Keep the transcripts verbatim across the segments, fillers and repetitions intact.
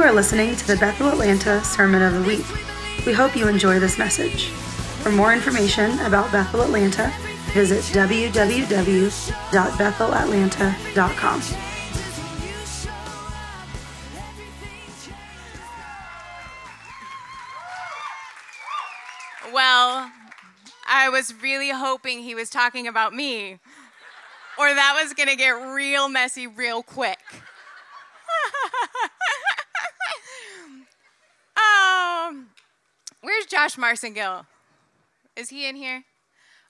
you are listening to the Bethel Atlanta Sermon of the Week. We hope you enjoy this message. For more information about Bethel Atlanta, visit w w w dot bethel atlanta dot com. Well, I was really hoping he was talking about me, or that was going to get real messy real quick. um, where's Josh Marcengill? Is he in here? Okay,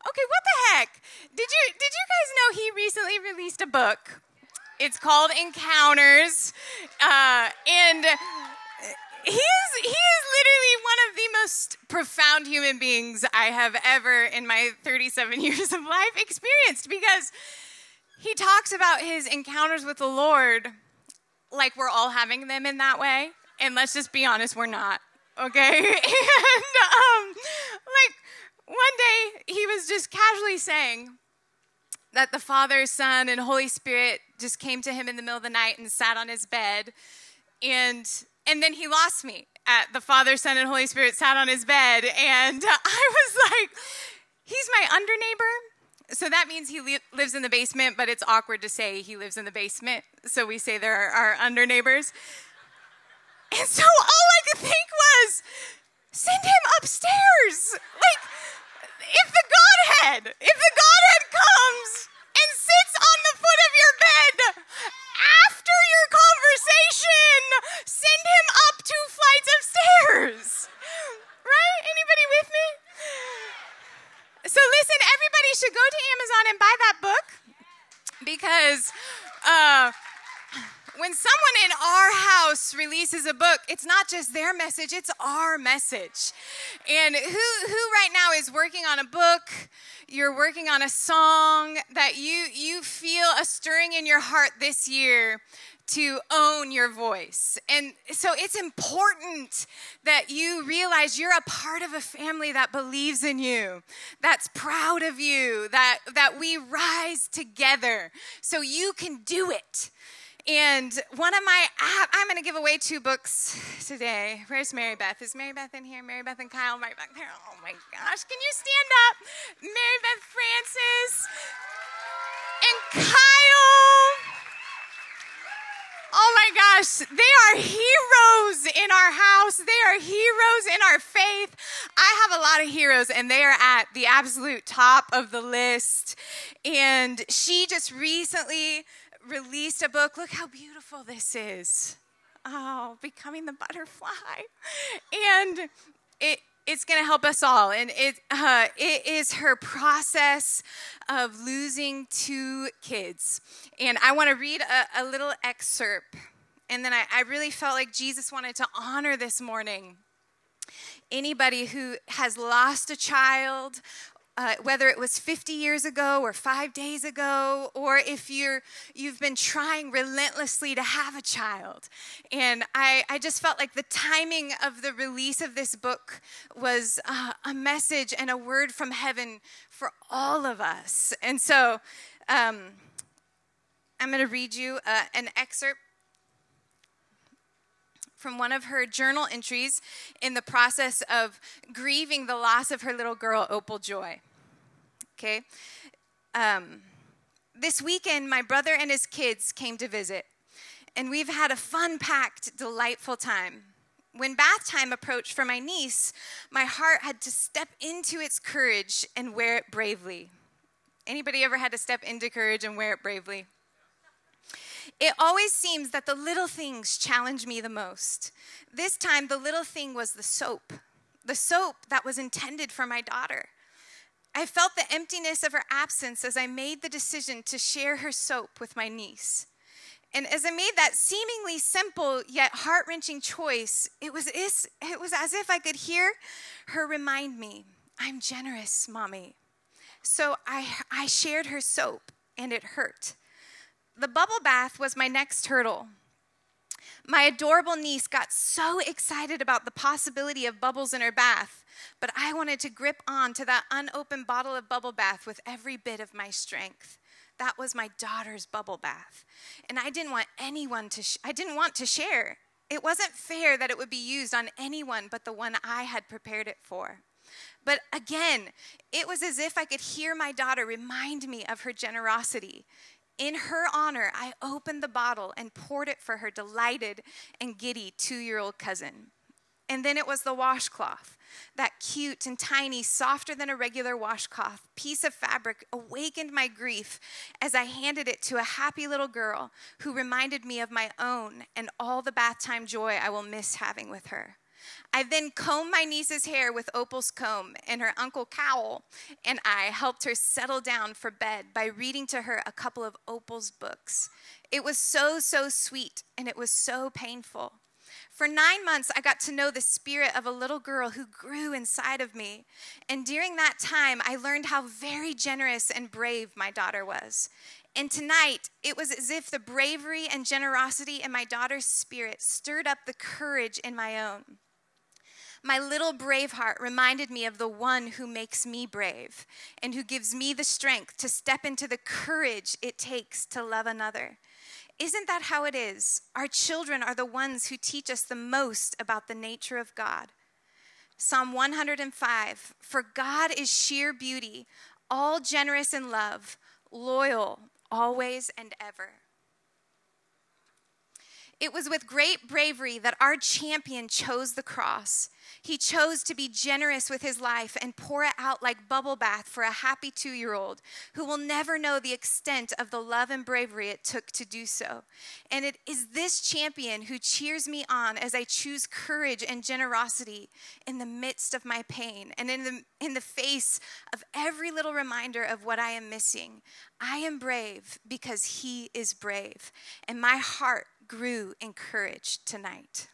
what the heck? Did you did you guys know he recently released a book? It's called Encounters, uh, and. He is, he is literally one of the most profound human beings I have ever in my thirty-seven years of life experienced, because he talks about his encounters with the Lord like we're all having them in that way. And let's just be honest, we're not, okay? And um, like one day he was just casually saying that the Father, Son, and Holy Spirit just came to him in the middle of the night and sat on his bed, and... And then he lost me at the Father, Son, and Holy Spirit sat on his bed. And uh, I was like, he's my under neighbor. So that means he li- lives in the basement, but it's awkward to say he lives in the basement. So we say they're our under neighbors. And so all I could think was, send him upstairs. Like, if the Godhead, if the Godhead comes and sits on the foot of your bed after your conversation, send him up two flights of stairs. Right? Anybody with me? So listen, everybody should go to Amazon and buy that book, because uh, when someone in our house releases a book, it's not just their message, it's our message. And who who right now is working on a book? You're working on a song that you you feel a stirring in your heart this year to own your voice. And so it's important that you realize you're a part of a family that believes in you, that's proud of you, that, that we rise together so you can do it. And one of my, I'm going to give away two books today. Where's Mary Beth? Is Mary Beth in here? Mary Beth and Kyle right back there. Oh my gosh, can you stand up? Mary Beth Francis and Kyle. Oh my gosh, they are heroes in our house. They are heroes in our faith. I have a lot of heroes, and they are at the absolute top of the list. And she just recently released a book. Look how beautiful this is. Oh, Becoming the Butterfly. And it it's going to help us all. And it uh, it is her process of losing two kids. And I want to read a, a little excerpt. And then I, I really felt like Jesus wanted to honor this morning anybody who has lost a child, Uh, whether it was fifty years ago or five days ago, or if you're, you've been trying relentlessly to have a child. And I, I just felt like the timing of the release of this book was uh, a message and a word from heaven for all of us. And so um, I'm going to read you uh, an excerpt from one of her journal entries in the process of grieving the loss of her little girl, Opal Joy. Okay. Um, this weekend, my brother and his kids came to visit, and we've had a fun-packed, delightful time. When bath time approached for my niece, my heart had to step into its courage and wear it bravely. Anybody ever had to step into courage and wear it bravely? It always seems that the little things challenge me the most. This time, the little thing was the soap, the soap that was intended for my daughter. I felt the emptiness of her absence as I made the decision to share her soap with my niece. And as I made that seemingly simple yet heart-wrenching choice, it was, is, it was as if I could hear her remind me, "I'm generous, Mommy." So I, I shared her soap, and it hurt. The bubble bath was my next hurdle. My adorable niece got so excited about the possibility of bubbles in her bath, but I wanted to grip on to that unopened bottle of bubble bath with every bit of my strength. That was my daughter's bubble bath, and I didn't want anyone to sh- I didn't want to share. It wasn't fair that it would be used on anyone but the one I had prepared it for. But again, it was as if I could hear my daughter remind me of her generosity. In her honor, I opened the bottle and poured it for her delighted and giddy two-year-old cousin. And then it was the washcloth, that cute and tiny, softer than a regular washcloth piece of fabric awakened my grief as I handed it to a happy little girl who reminded me of my own and all the bath time joy I will miss having with her. I then combed my niece's hair with Opal's comb, and her uncle Cowell and I helped her settle down for bed by reading to her a couple of Opal's books. It was so, so sweet, and it was so painful. For nine months, I got to know the spirit of a little girl who grew inside of me. And during that time, I learned how very generous and brave my daughter was. And tonight, it was as if the bravery and generosity in my daughter's spirit stirred up the courage in my own. My little brave heart reminded me of the one who makes me brave and who gives me the strength to step into the courage it takes to love another. Isn't that how it is? Our children are the ones who teach us the most about the nature of God. Psalm one hundred five, for God is sheer beauty, all generous in love, loyal, always and ever. It was with great bravery that our champion chose the cross. He chose to be generous with his life and pour it out like bubble bath for a happy two-year-old who will never know the extent of the love and bravery it took to do so. And it is this champion who cheers me on as I choose courage and generosity in the midst of my pain and in the, in the face of every little reminder of what I am missing. I am brave because he is brave, and my heart grew encouraged tonight.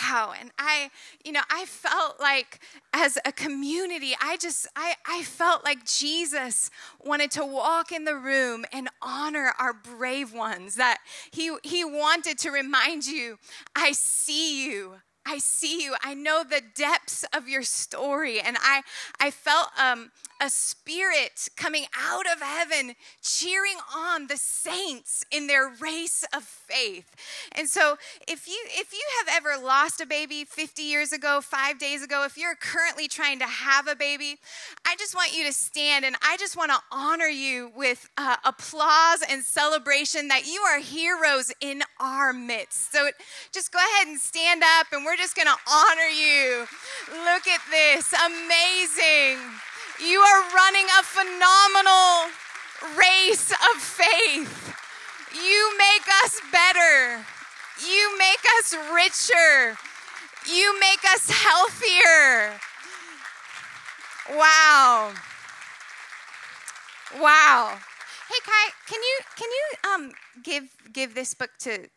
Wow, and I, you know, I felt like as a community, I just, I, I felt like Jesus wanted to walk in the room and honor our brave ones, that he, he wanted to remind you, I see you. I see you. I know the depths of your story. And I, I felt um, a spirit coming out of heaven, cheering on the saints in their race of faith. And so if you, if you have ever lost a baby fifty years ago, five days ago, if you're currently trying to have a baby, I just want you to stand, and I just want to honor you with uh, applause and celebration that you are heroes in our midst. So just go ahead and stand up, and we're We're just going to honor you. Look at this. Amazing. You are running a phenomenal race of faith. You make us better. You make us richer. You make us healthier. Wow. Wow. Hey, Kai, can you can you um give give this book to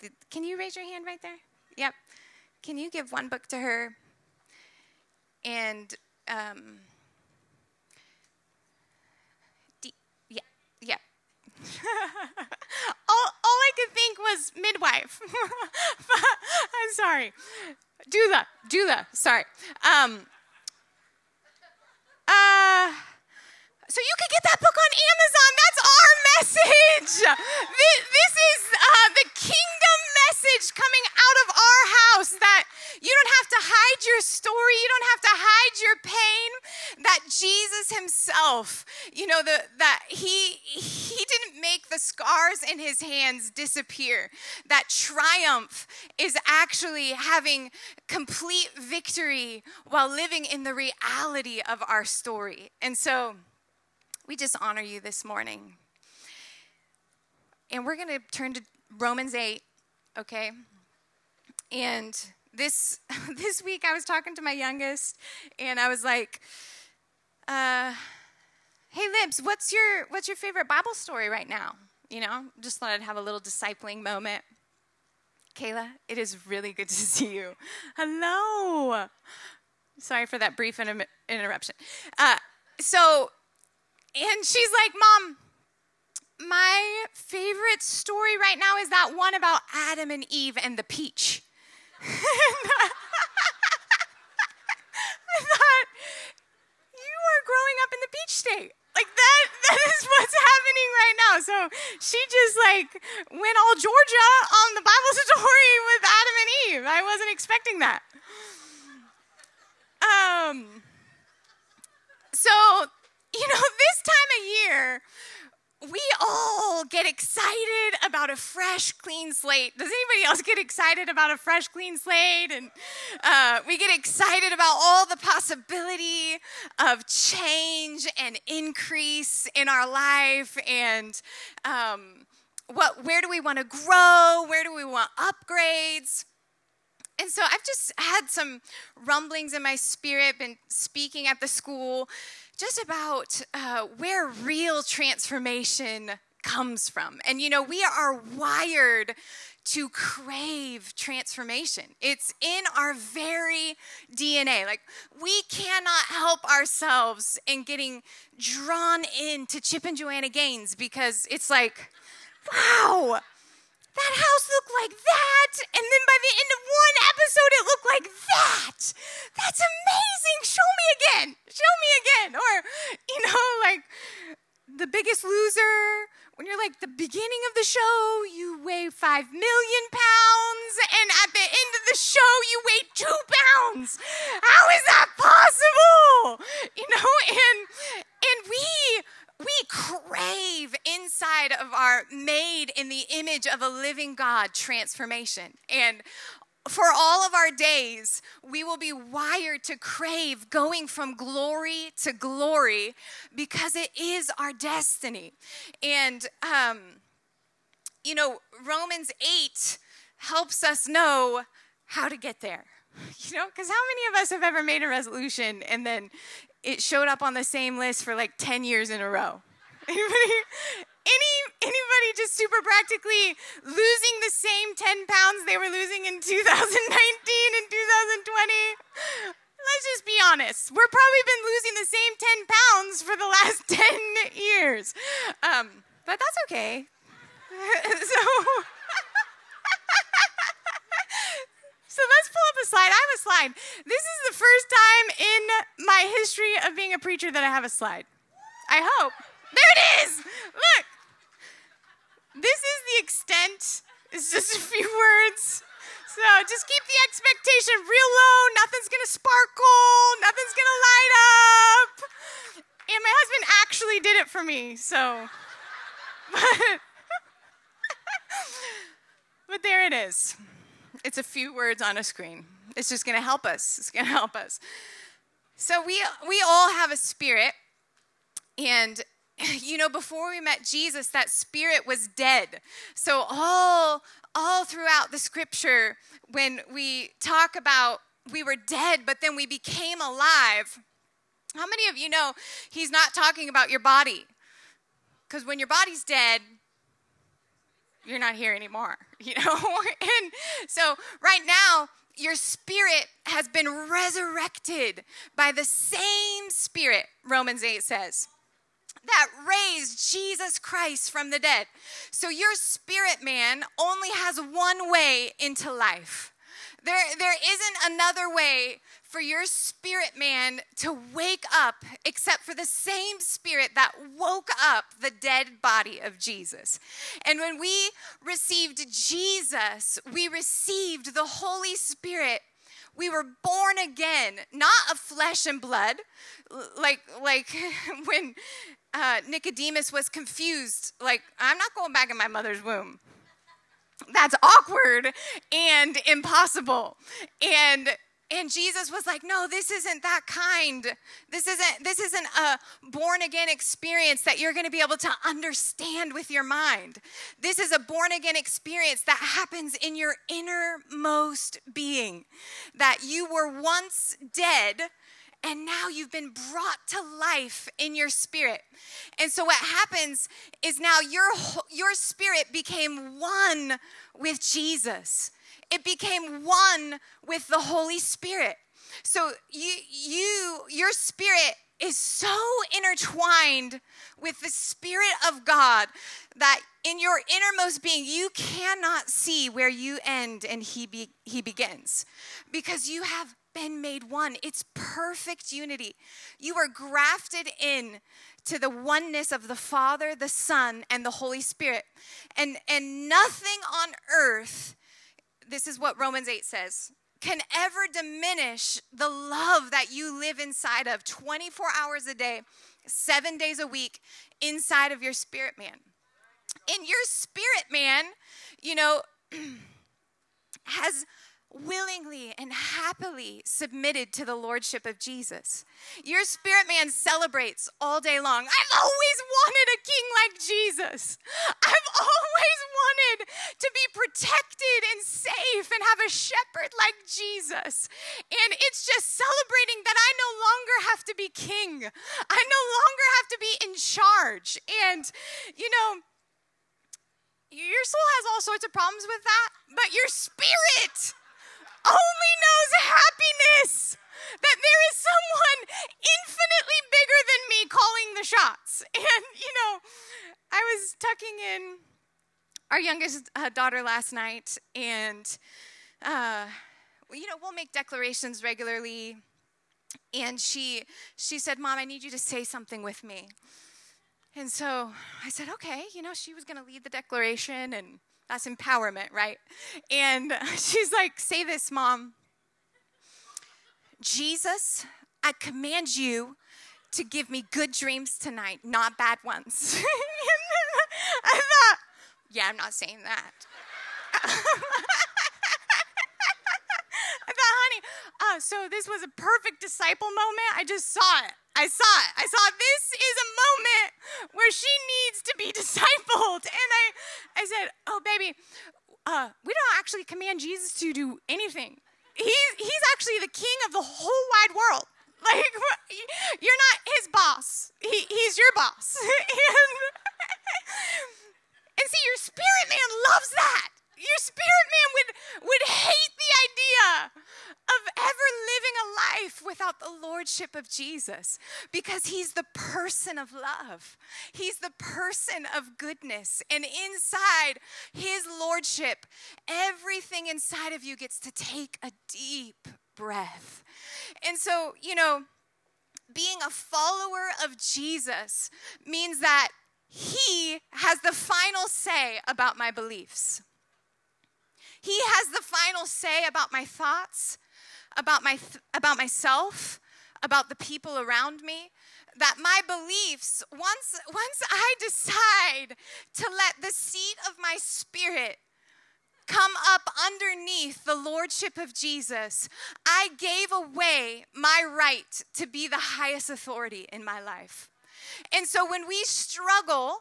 the, can you raise your hand right there? Yep. Can you give one book to her? And um, D yeah, yeah. all, all I could think was midwife. I'm sorry. Doula, doula. Sorry. Um, uh, so you could get that book on Amazon. That's our message. This, this is uh, the kingdom message coming out of our house, that you don't have to hide your story. You don't have to hide your pain, that Jesus himself, you know, the, that he, he didn't make the scars in his hands disappear. That triumph is actually having complete victory while living in the reality of our story. And so we just honor you this morning. And we're going to turn to Romans eight, okay? And this this week I was talking to my youngest, and I was like, uh, hey, Libs, what's your, what's your favorite Bible story right now? You know, just thought I'd have a little discipling moment. Kayla, it is really good to see you. Hello. Sorry for that brief inter interruption. Uh, so... And she's like, Mom, my favorite story right now is that one about Adam and Eve and the peach. I thought, you are growing up in the peach state. Like that, that is what's happening right now. So she just like went all Georgia on the Bible story with Adam and Eve. I wasn't expecting that. Um. So, you know, this time of year, we all get excited about a fresh, clean slate. Does anybody else get excited about a fresh, clean slate? And uh, we get excited about all the possibility of change and increase in our life. And um, what? Where do we want to grow? Where do we want upgrades? And so I've just had some rumblings in my spirit, been speaking at the school, just about uh, where real transformation comes from. And, you know, we are wired to crave transformation. It's in our very D N A. Like, we cannot help ourselves in getting drawn into Chip and Joanna Gaines because it's like, wow, that house looked like that, and then by the end of one episode, it looked like that. That's amazing. Show me again. Show me again. Or, you know, like The Biggest Loser, when you're like, the beginning of the show, you weigh five million pounds, and at the end of the show, you weigh two pounds. How is that possible? You know, and and we... We crave inside of our made in the image of a living God transformation. And for all of our days, we will be wired to crave going from glory to glory because it is our destiny. And, um, you know, Romans eight helps us know how to get there. You know, because how many of us have ever made a resolution and then it showed up on the same list for like ten years in a row? Anybody, any, anybody just super practically losing the same ten pounds they were losing in two thousand nineteen and two thousand twenty? Let's just be honest. We've probably been losing the same ten pounds for the last ten years. Um, but that's okay. so... So let's pull up a slide. I have a slide. This is the first time in my history of being a preacher that I have a slide. I hope. There it is. Look. This is the extent. It's just a few words. So just keep the expectation real low. Nothing's going to sparkle. Nothing's going to light up. And my husband actually did it for me. So. But, but there it is. It's a few words on a screen. It's just going to help us. It's going to help us. So we we all have a spirit. And, you know, before we met Jesus, that spirit was dead. So all, all throughout the scripture, when we talk about we were dead, but then we became alive, how many of you know he's not talking about your body? Because when your body's dead, you're not here anymore, you know? And so right now, your spirit has been resurrected by the same spirit, Romans eight says, that raised Jesus Christ from the dead. So your spirit man only has one way into life. There, there isn't another way for your spirit man to wake up except for the same spirit that woke up the dead body of Jesus. And when we received Jesus, we received the Holy Spirit. We were born again, not of flesh and blood, like like when uh, Nicodemus was confused, like, I'm not going back in my mother's womb. That's awkward and impossible. And and Jesus was like, no, this isn't that kind. This isn't this isn't a born-again experience that you're going to be able to understand with your mind. This is a born-again experience that happens in your innermost being, that you were once dead, and now you've been brought to life in your spirit. And so what happens is now your, your spirit became one with Jesus. It became one with the Holy Spirit. So you, you, your spirit is so intertwined with the Spirit of God that in your innermost being, you cannot see where you end and he, be, he begins. Because you have been made one. It's perfect unity. You are grafted in to the oneness of the Father, the Son, and the Holy Spirit. And, and nothing on earth, this is what Romans eight says, can ever diminish the love that you live inside of twenty-four hours a day, seven days a week, inside of your spirit man. And your spirit man, you know, has willingly and happily submitted to the lordship of Jesus. Your spirit man celebrates all day long. I've always wanted a king like Jesus. I've always wanted to be protected and safe and have a shepherd like Jesus. And it's just celebrating that I no longer have to be king. I no longer have to be in charge. And, you know, your soul has all sorts of problems with that, but your spirit only knows happiness, that there is someone infinitely bigger than me calling the shots. And, you know, I was tucking in our youngest uh, daughter last night, and, uh, you know, we'll make declarations regularly. And she, she said, Mom, I need you to say something with me. And so I said, okay, you know, she was going to lead the declaration, and that's empowerment, right? And she's like, say this, Mom. Jesus, I command you to give me good dreams tonight, not bad ones. I thought, yeah, I'm not saying that. I thought, honey, oh, so this was a perfect disciple moment. I just saw it. I saw it. I saw this is a moment where she needs to be discipled. And I, I said, oh, baby, uh, we don't actually command Jesus to do anything. He's, he's actually the king of the whole wide world. Like, you're not his boss. He, he's your boss. and, and see, your spirit man loves that. Your spirit man would, would hate the idea of ever living a life without the lordship of Jesus, because he's the person of love. He's the person of goodness. And inside his lordship, everything inside of you gets to take a deep breath. And so, you know, being a follower of Jesus means that he has the final say about my beliefs. He has the final say about my thoughts, about my th- about myself, about the people around me, that my beliefs, once, once I decide to let the seat of my spirit come up underneath the lordship of Jesus, I gave away my right to be the highest authority in my life. And so when we struggle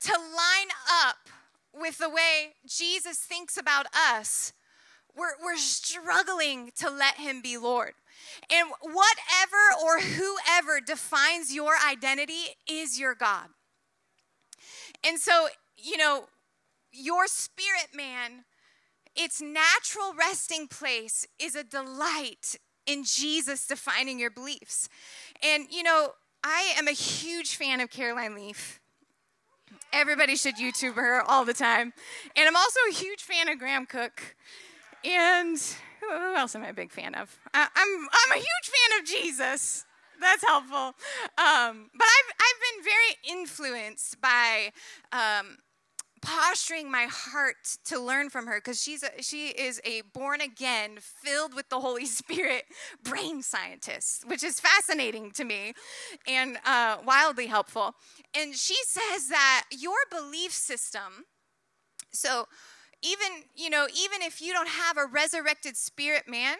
to line up with the way Jesus thinks about us, we're, we're struggling to let him be Lord. And whatever or whoever defines your identity is your God. And so, you know, your spirit man, its natural resting place is a delight in Jesus defining your beliefs. And, you know, I am a huge fan of Caroline Leaf. Everybody should YouTube her all the time. And I'm also a huge fan of Graham Cook. And who else am I a big fan of? I, I'm, I'm a huge fan of Jesus. That's helpful. Um, but I've, I've been very influenced by um, posturing my heart to learn from her, because she's a, she is a born-again, filled with the Holy Spirit brain scientist, which is fascinating to me and uh, wildly helpful. And she says that your belief system, so even, you know, even if you don't have a resurrected spirit man,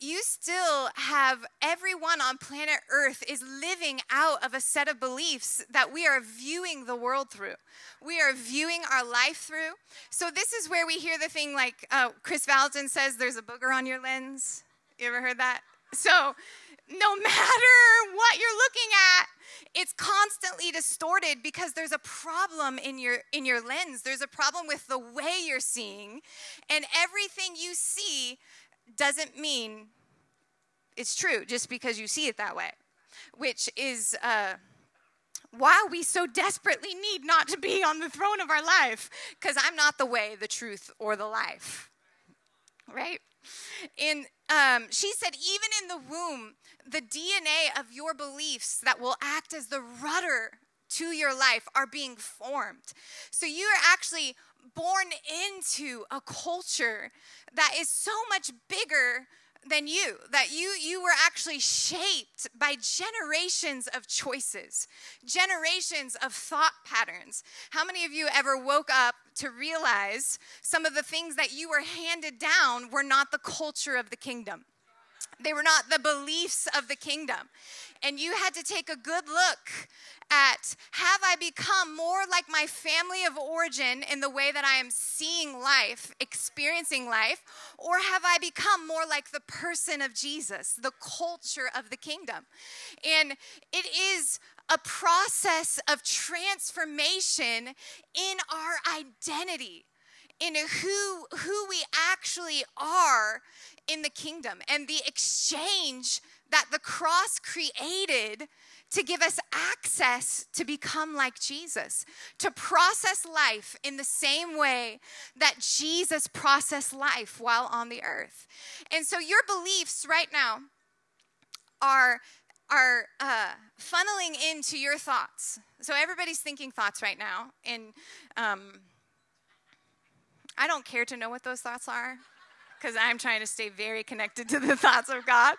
you still have everyone on planet Earth is living out of a set of beliefs that we are viewing the world through. We are viewing our life through. So this is where we hear the thing like uh, Chris Valden says, there's a booger on your lens. You ever heard that? So no matter what you're looking at, it's constantly distorted because there's a problem in your in your lens. There's a problem with the way you're seeing, and everything you see doesn't mean it's true just because you see it that way, which is uh, why we so desperately need not to be on the throne of our life, because I'm not the way, the truth, or the life, right? And um, she said, even in the womb, the D N A of your beliefs that will act as the rudder to your life are being formed. So you are actually born into a culture that is so much bigger than you, that you you were actually shaped by generations of choices, generations of thought patterns. How many of you ever woke up to realize some of the things that you were handed down were not the culture of the kingdom? They were not the beliefs of the kingdom. And you had to take a good look at, have I become more like my family of origin in the way that I am seeing life, experiencing life, or have I become more like the person of Jesus, the culture of the kingdom? And it is a process of transformation in our identity, in who who we actually are in the kingdom, and the exchange that the cross created to give us access to become like Jesus, to process life in the same way that Jesus processed life while on the earth. And so your beliefs right now are, are uh, funneling into your thoughts. So everybody's thinking thoughts right now, and um, I don't care to know what those thoughts are, because I'm trying to stay very connected to the thoughts of God.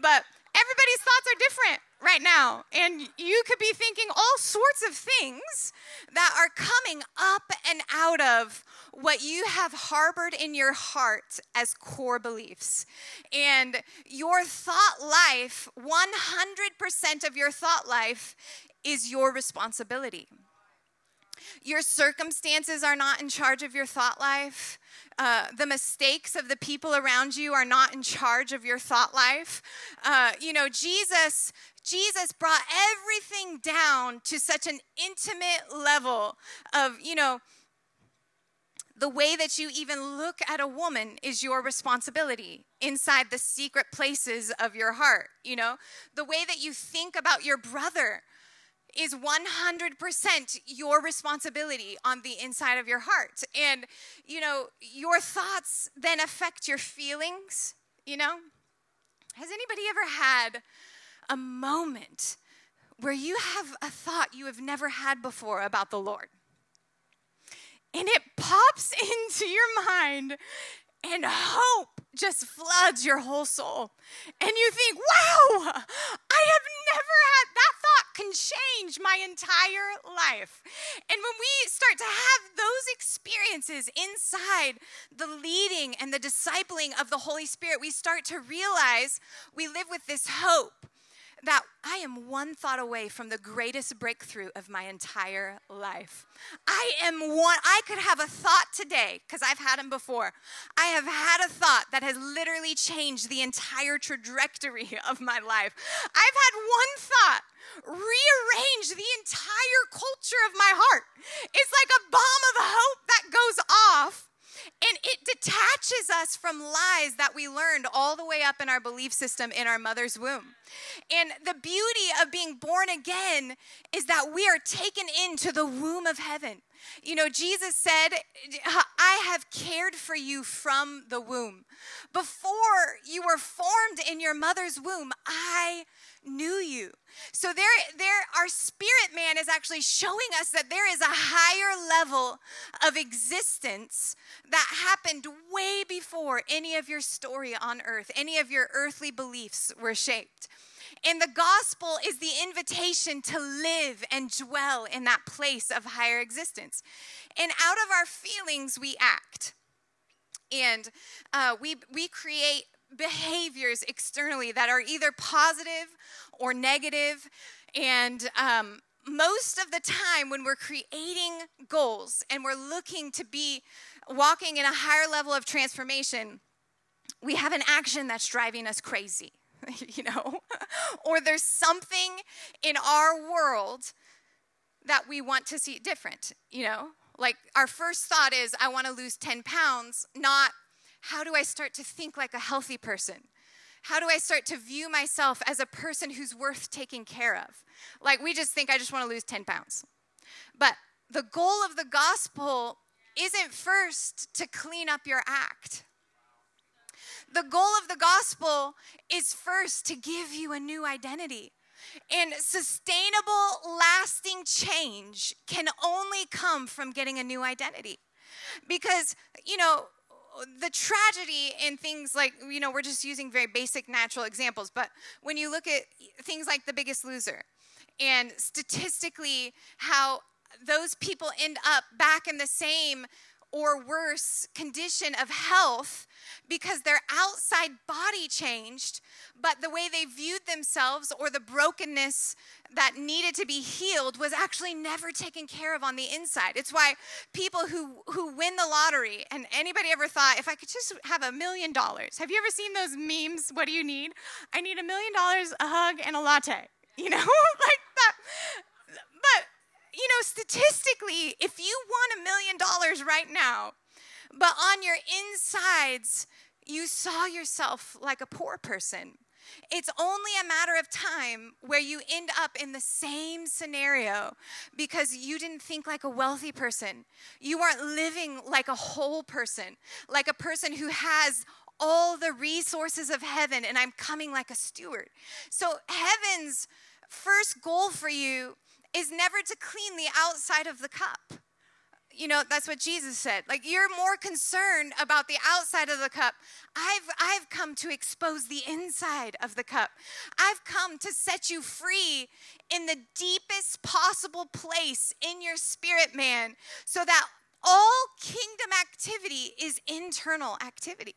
But everybody's thoughts are different right now. And you could be thinking all sorts of things that are coming up and out of what you have harbored in your heart as core beliefs. And your thought life, one hundred percent of your thought life is your responsibility. Your circumstances are not in charge of your thought life. Uh, the mistakes of the people around you are not in charge of your thought life. Uh, you know, Jesus, Jesus brought everything down to such an intimate level of, you know, the way that you even look at a woman is your responsibility inside the secret places of your heart. You know, the way that you think about your brother is one hundred percent your responsibility on the inside of your heart. And, you know, your thoughts then affect your feelings, you know? Has anybody ever had a moment where you have a thought you have never had before about the Lord? And it pops into your mind, and hope just floods your whole soul. And you think, wow, I have never had, that thought can change my entire life. And when we start to have those experiences inside the leading and the discipling of the Holy Spirit, we start to realize we live with this hope that I am one thought away from the greatest breakthrough of my entire life. I am one, I could have a thought today, because I've had them before. I have had a thought that has literally changed the entire trajectory of my life. I've had one thought rearrange the entire culture of my heart. It's like a bomb of hope that goes off, and it detaches us from lies that we learned all the way up in our belief system in our mother's womb. And the beauty of being born again is that we are taken into the womb of heaven. You know, Jesus said, I have cared for you from the womb. Before you were formed in your mother's womb, I knew you. So there, there, our spirit man is actually showing us that there is a higher level of existence that happened way before any of your story on earth, any of your earthly beliefs were shaped. And the gospel is the invitation to live and dwell in that place of higher existence. And out of our feelings, we act. And uh, we, we create behaviors externally that are either positive or negative. And um, most of the time when we're creating goals and we're looking to be walking in a higher level of transformation, we have an action that's driving us crazy. You know, or there's something in our world that we want to see different, you know, like our first thought is, I want to lose ten pounds, not how do I start to think like a healthy person? How do I start to view myself as a person who's worth taking care of? Like we just think, I just want to lose ten pounds. But the goal of the gospel isn't first to clean up your act. The goal of the gospel is first to give you a new identity. And sustainable, lasting change can only come from getting a new identity. Because, you know, the tragedy in things like, you know, we're just using very basic natural examples, but when you look at things like The Biggest Loser and statistically how those people end up back in the same or worse condition of health because their outside body changed, but the way they viewed themselves or the brokenness that needed to be healed was actually never taken care of on the inside. It's why people who, who win the lottery, and anybody ever thought, if I could just have a million dollars. Have you ever seen those memes? What do you need? I need a million dollars, a hug, and a latte. You know, like that. But you know, statistically, if you won a million dollars right now, but on your insides, you saw yourself like a poor person, it's only a matter of time where you end up in the same scenario because you didn't think like a wealthy person. You aren't living like a whole person, like a person who has all the resources of heaven, and I'm coming like a steward. So heaven's first goal for you is never to clean the outside of the cup. You know, that's what Jesus said. Like, you're more concerned about the outside of the cup. I've, I've come to expose the inside of the cup. I've come to set you free in the deepest possible place in your spirit, man, so that all kingdom activity is internal activity.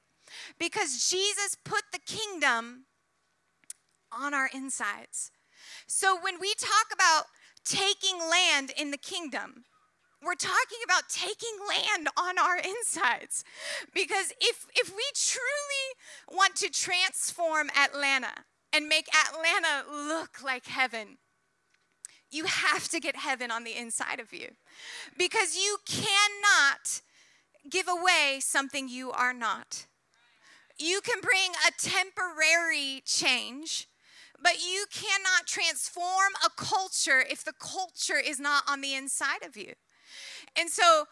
Because Jesus put the kingdom on our insides. So when we talk about taking land in the kingdom, we're talking about taking land on our insides. Because if, if we truly want to transform Atlanta and make Atlanta look like heaven, you have to get heaven on the inside of you. Because you cannot give away something you are not. You can bring a temporary change, but you cannot transform a culture if the culture is not on the inside of you. And so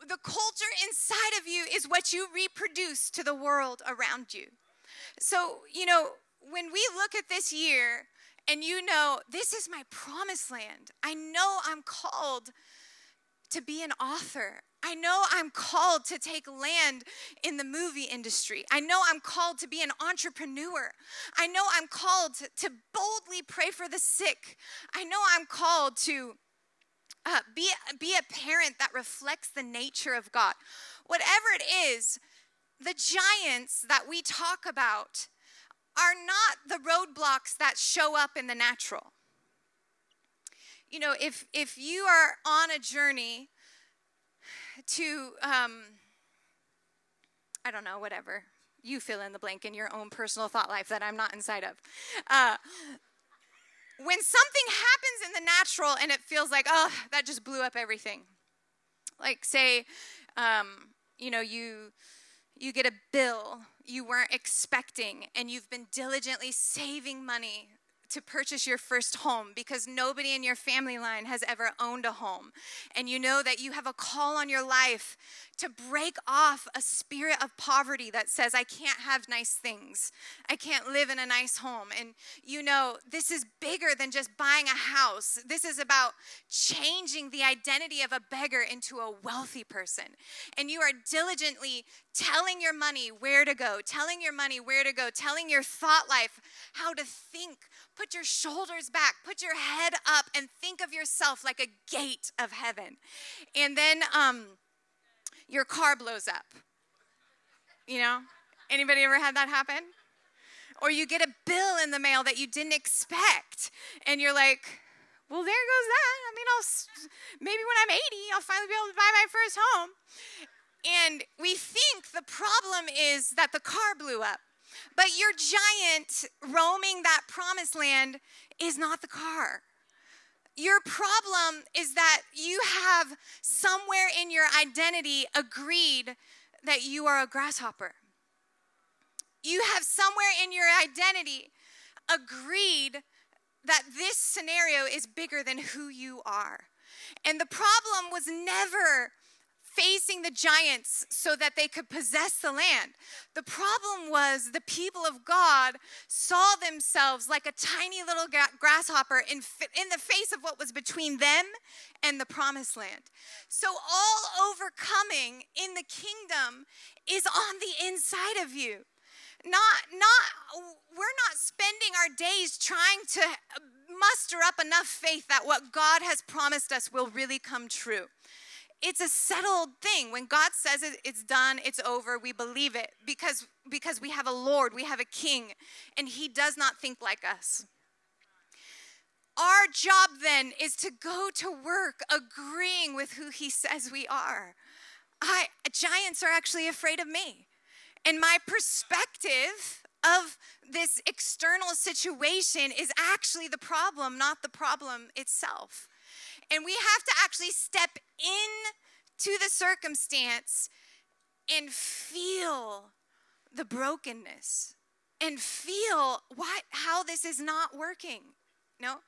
the culture inside of you is what you reproduce to the world around you. So, you know, when we look at this year and you know, this is my promised land. I know I'm called to be an author. I know I'm called to take land in the movie industry. I know I'm called to be an entrepreneur. I know I'm called to, to boldly pray for the sick. I know I'm called to uh, be, be a parent that reflects the nature of God. Whatever it is, the giants that we talk about are not the roadblocks that show up in the natural. You know, if, if you are on a journey to, um, I don't know, whatever. You fill in the blank in your own personal thought life that I'm not inside of. Uh, when something happens in the natural and it feels like, oh, that just blew up everything. Like say, um, you know, you you get a bill you weren't expecting and you've been diligently saving money to purchase your first home because nobody in your family line has ever owned a home. And you know that you have a call on your life to break off a spirit of poverty that says, I can't have nice things. I can't live in a nice home. And you know, this is bigger than just buying a house. This is about changing the identity of a beggar into a wealthy person. And you are diligently telling your money where to go, telling your money where to go, telling your thought life how to think. Put your shoulders back, put your head up, and think of yourself like a gate of heaven. And then um, your car blows up. You know? Anybody ever had that happen? Or you get a bill in the mail that you didn't expect, and you're like, well, there goes that. I mean, I'll, maybe when I'm eighty, I'll finally be able to buy my first home. And we think the problem is that the car blew up. But your giant roaming that promised land is not the car. Your problem is that you have somewhere in your identity agreed that you are a grasshopper. You have somewhere in your identity agreed that this scenario is bigger than who you are. And the problem was never facing the giants so that they could possess the land. The problem was the people of God saw themselves like a tiny little grasshopper in, in the face of what was between them and the promised land. So all overcoming in the kingdom is on the inside of you. Not, not, we're not spending our days trying to muster up enough faith that what God has promised us will really come true. It's a settled thing. When God says it, it's done, it's over, we believe it because, because we have a Lord, we have a King, and He does not think like us. Our job then is to go to work agreeing with who He says we are. I, giants are actually afraid of me. And my perspective of this external situation is actually the problem, not the problem itself. And we have to actually step into the circumstance and feel the brokenness and feel what, how this is not working. No,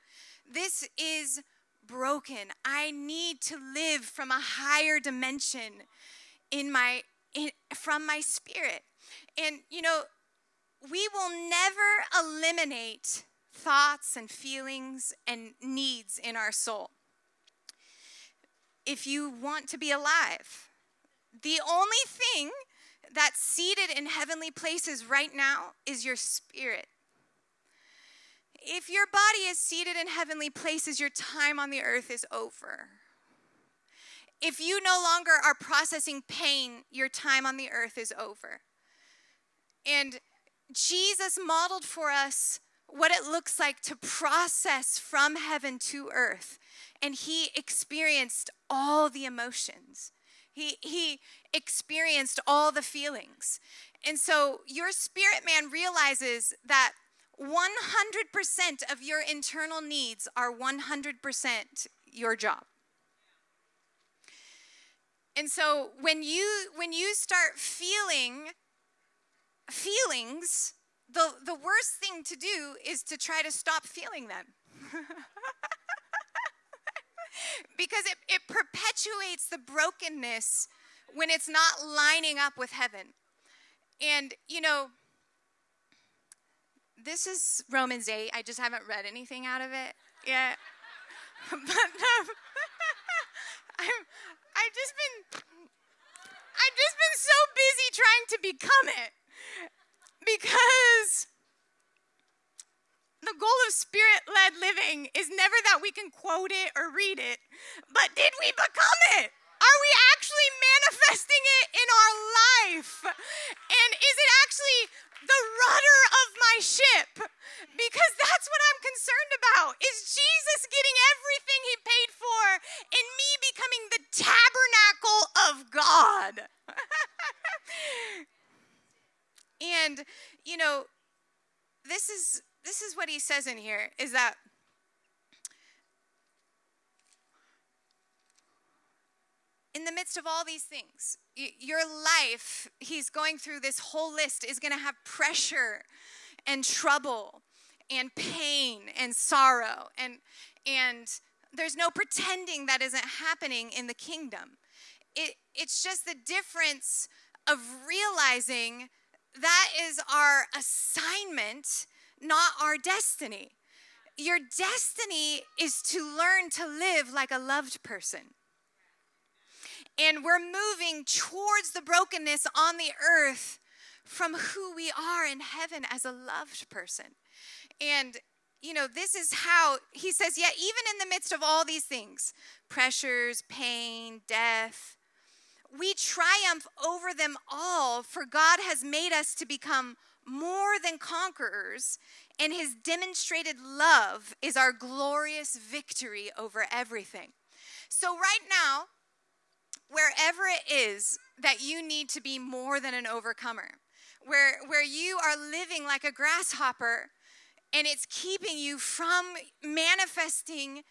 this is broken. I need to live from a higher dimension in my in, from my spirit. And, you know, we will never eliminate thoughts and feelings and needs in our soul. If you want to be alive, the only thing that's seated in heavenly places right now is your spirit. If your body is seated in heavenly places, your time on the earth is over. If you no longer are processing pain, your time on the earth is over. And Jesus modeled for us what it looks like to process from heaven to earth. And He experienced all the emotions. He, he experienced all the feelings. And so your spirit man realizes that one hundred percent of your internal needs are one hundred percent your job. And so when you, when you start feeling feelings, the, the worst thing to do is to try to stop feeling them. Because it, it perpetuates the brokenness when it's not lining up with heaven. And, you know, this is Romans eight. I just haven't read anything out of it yet. But um, I'm, I've just been, I've just been so busy trying to become it. Because the goal of spirit-led living is never that we can quote it or read it, but did we become it? Are we actually manifesting it in our life? And is it actually the rudder of my ship? Because that's what I'm concerned about. Is Jesus getting everything He paid for and me becoming the tabernacle of God? And, you know, this is this is what he says in here, is that in the midst of all these things, y- your life, he's going through this whole list, is going to have pressure and trouble and pain and sorrow. And, and there's no pretending that isn't happening in the kingdom. It, it's just the difference of realizing that is our assignment, not our destiny. Your destiny is to learn to live like a loved person. And we're moving towards the brokenness on the earth from who we are in heaven as a loved person. And, you know, this is how he says, yeah, even in the midst of all these things, pressures, pain, death, we triumph over them all, for God has made us to become more than conquerors, and His demonstrated love is our glorious victory over everything. So right now, wherever it is that you need to be more than an overcomer, where, where you are living like a grasshopper, and it's keeping you from manifesting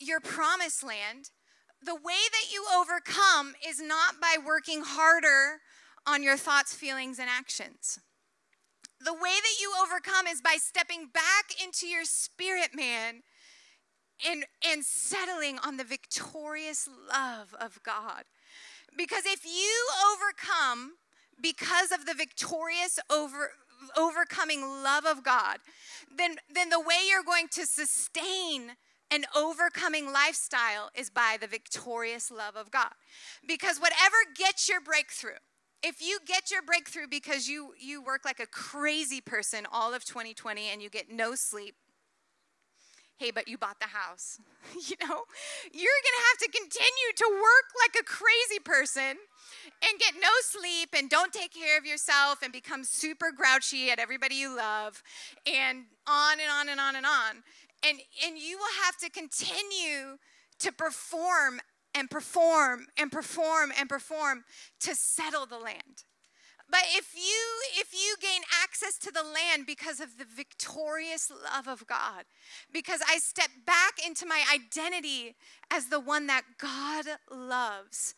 your promised land, the way that you overcome is not by working harder on your thoughts, feelings, and actions. The way that you overcome is by stepping back into your spirit man and, and settling on the victorious love of God. Because if you overcome because of the victorious over, overcoming love of God, then, then the way you're going to sustain an overcoming lifestyle is by the victorious love of God. Because whatever gets your breakthrough, if you get your breakthrough because you, you work like a crazy person all of twenty twenty and you get no sleep, hey, but you bought the house, you know, you're going to have to continue to work like a crazy person and get no sleep and don't take care of yourself and become super grouchy at everybody you love and on and on and on and on. And, and you will have to continue to perform and perform and perform and perform to settle the land. But if you, if you gain access to the land because of the victorious love of God, because I step back into my identity as the one that God loves,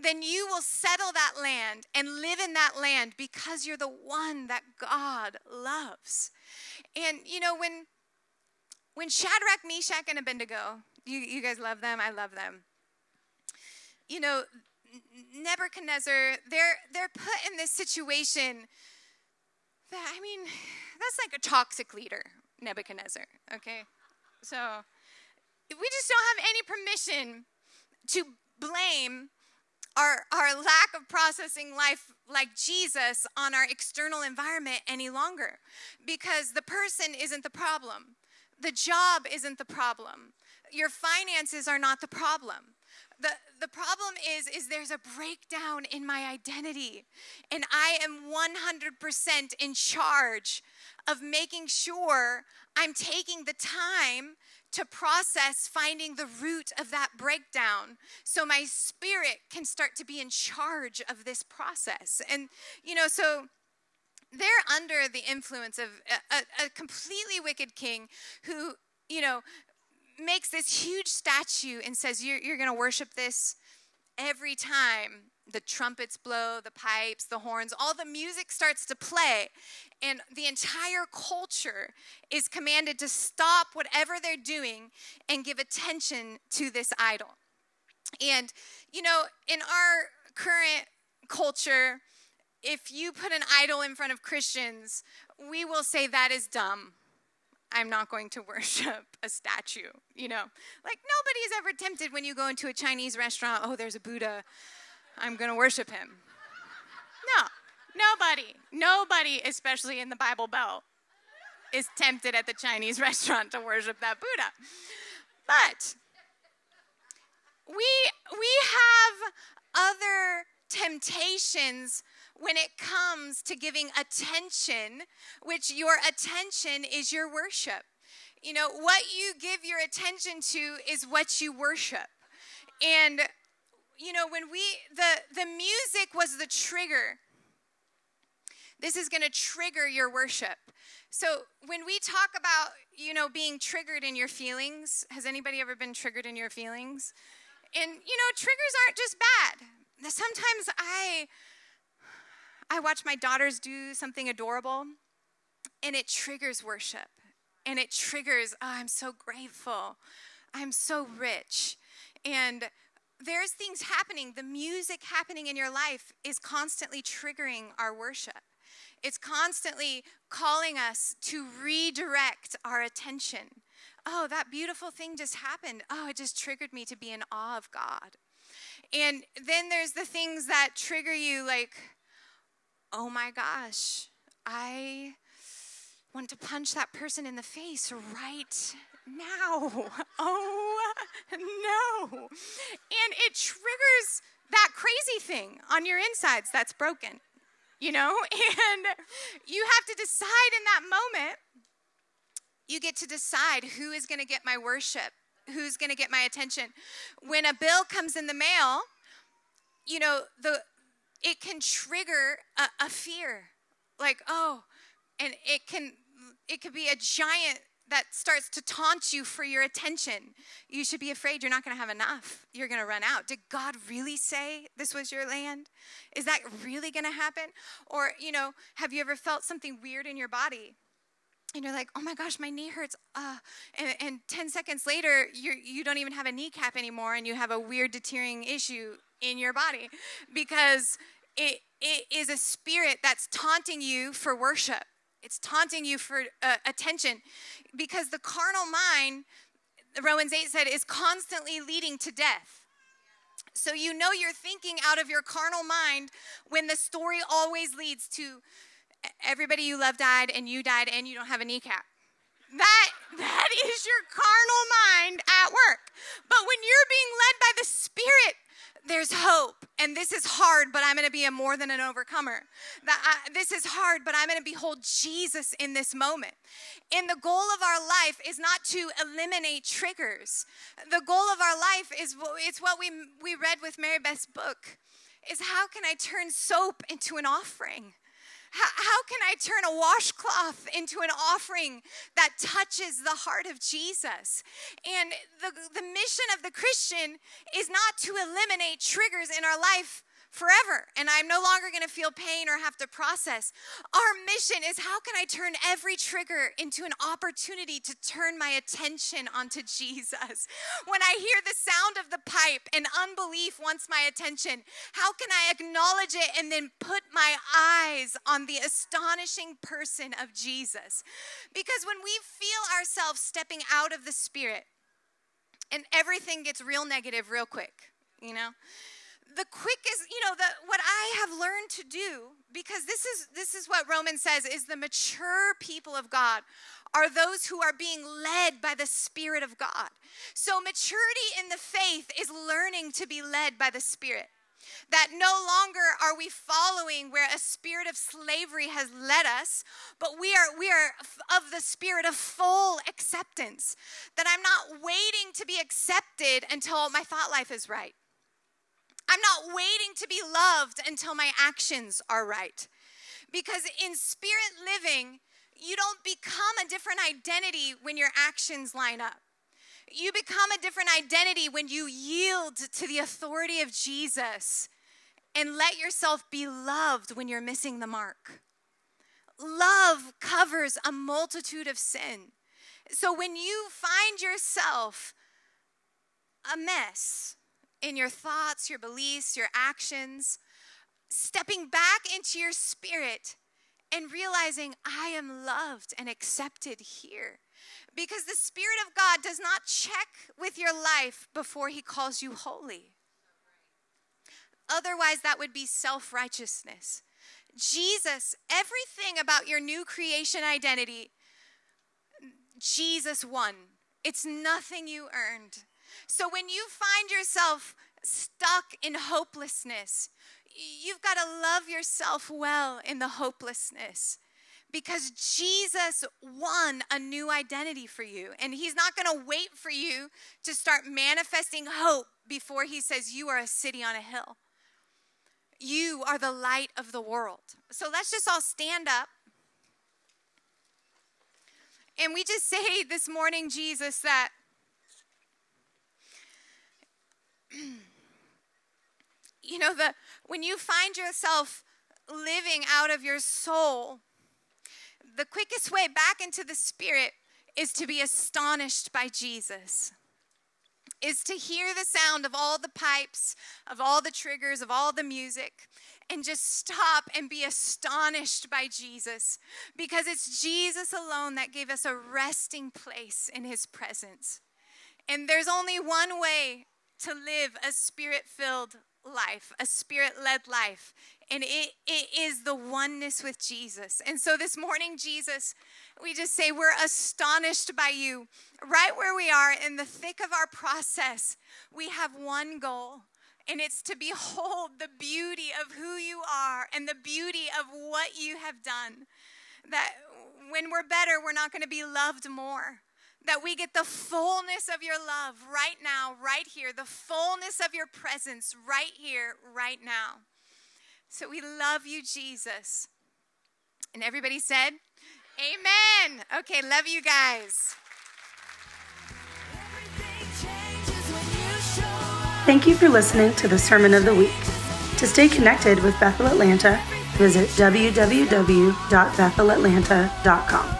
then you will settle that land and live in that land because you're the one that God loves. And, you know, when, when Shadrach, Meshach, and Abednego, you, you guys love them, I love them, you know, Nebuchadnezzar, they're they're put in this situation that, I mean, that's like a toxic leader, Nebuchadnezzar, okay? So we just don't have any permission to blame our our lack of processing life like Jesus on our external environment any longer, because the person isn't the problem. The job isn't the problem. Your finances are not the problem. The, the problem is, is there's a breakdown in my identity, and I am one hundred percent in charge of making sure I'm taking the time to process finding the root of that breakdown so my spirit can start to be in charge of this process. And, you know, so they're under the influence of a, a, a completely wicked king who, you know, makes this huge statue and says, you're, you're going to worship this every time the trumpets blow, the pipes, the horns, all the music starts to play. And the entire culture is commanded to stop whatever they're doing and give attention to this idol. And, you know, in our current culture, if you put an idol in front of Christians, we will say that is dumb. I'm not going to worship a statue, you know. Like, nobody's ever tempted when you go into a Chinese restaurant, oh, there's a Buddha, I'm going to worship him. No, nobody, nobody, especially in the Bible Belt, is tempted at the Chinese restaurant to worship that Buddha. But we, we have other temptations when it comes to giving attention, which your attention is your worship. You know, what you give your attention to is what you worship. And, you know, when we, the, the music was the trigger. This is going to trigger your worship. So when we talk about, you know, being triggered in your feelings, has anybody ever been triggered in your feelings? And, you know, triggers aren't just bad. Sometimes I... I watch my daughters do something adorable, and it triggers worship, and it triggers, oh, I'm so grateful, I'm so rich, and there's things happening. The music happening in your life is constantly triggering our worship. It's constantly calling us to redirect our attention. Oh, that beautiful thing just happened. Oh, it just triggered me to be in awe of God. And then there's the things that trigger you, like, oh my gosh, I want to punch that person in the face right now. Oh, no. And it triggers that crazy thing on your insides that's broken, you know? And you have to decide in that moment, you get to decide who is going to get my worship, who's going to get my attention. When a bill comes in the mail, you know, the... it can trigger a, a fear, like, oh, and it can, it could be a giant that starts to taunt you for your attention. You should be afraid you're not going to have enough. You're going to run out. Did God really say this was your land? Is that really going to happen? Or, you know, have you ever felt something weird in your body? And you're like, oh my gosh, my knee hurts. Uh, and, and ten seconds later, you you don't even have a kneecap anymore, and you have a weird deteriorating issue in your body, because it, it is a spirit that's taunting you for worship. It's taunting you for uh, attention, because the carnal mind, Romans eight said, is constantly leading to death. So you know you're thinking out of your carnal mind when the story always leads to everybody you love died and you died and you don't have a kneecap. That, that is your carnal mind at work. But when you're being led by the Spirit, there's hope. And this is hard, but I'm going to be a more than an overcomer. That I, this is hard, but I'm going to behold Jesus in this moment. And the goal of our life is not to eliminate triggers. The goal of our life is it's what we, we read with Mary Beth's book, is how can I turn soap into an offering? How, how can I turn a washcloth into an offering that touches the heart of Jesus? And the, the mission of the Christian is not to eliminate triggers in our life forever, and I'm no longer going to feel pain or have to process. Our mission is, how can I turn every trigger into an opportunity to turn my attention onto Jesus? When I hear the sound of the pipe and unbelief wants my attention, how can I acknowledge it and then put my eyes on the astonishing person of Jesus? Because when we feel ourselves stepping out of the Spirit, and everything gets real negative real quick, you know? The quickest, you know, the, what I have learned to do, because this is this is what Romans says, is the mature people of God are those who are being led by the Spirit of God. So maturity in the faith is learning to be led by the Spirit. That no longer are we following where a spirit of slavery has led us, but we are we are of the spirit of full acceptance. That I'm not waiting to be accepted until my thought life is right. I'm not waiting to be loved until my actions are right. Because in spirit living, you don't become a different identity when your actions line up. You become a different identity when you yield to the authority of Jesus and let yourself be loved when you're missing the mark. Love covers a multitude of sin. So when you find yourself a mess in your thoughts, your beliefs, your actions, stepping back into your spirit and realizing I am loved and accepted here. Because the Spirit of God does not check with your life before he calls you holy. Otherwise, that would be self-righteousness. Jesus, everything about your new creation identity, Jesus won. It's nothing you earned. So when you find yourself stuck in hopelessness, you've got to love yourself well in the hopelessness, because Jesus won a new identity for you. And he's not going to wait for you to start manifesting hope before he says you are a city on a hill. You are the light of the world. So let's just all stand up. And we just say this morning, Jesus, that you know, the, when you find yourself living out of your soul, the quickest way back into the Spirit is to be astonished by Jesus, is to hear the sound of all the pipes, of all the triggers, of all the music, and just stop and be astonished by Jesus, because it's Jesus alone that gave us a resting place in his presence. And there's only one way to live a spirit-filled life, a spirit-led life. And it, it is the oneness with Jesus. And so this morning, Jesus, we just say we're astonished by you. Right where we are in the thick of our process, we have one goal. And it's to behold the beauty of who you are and the beauty of what you have done. That when we're better, we're not going to be loved more. That we get the fullness of your love right now, right here. The fullness of your presence right here, right now. So we love you, Jesus. And everybody said, amen. Okay, love you guys. Thank you for listening to the Sermon of the Week. To stay connected with Bethel Atlanta, visit w w w dot bethel atlanta dot com.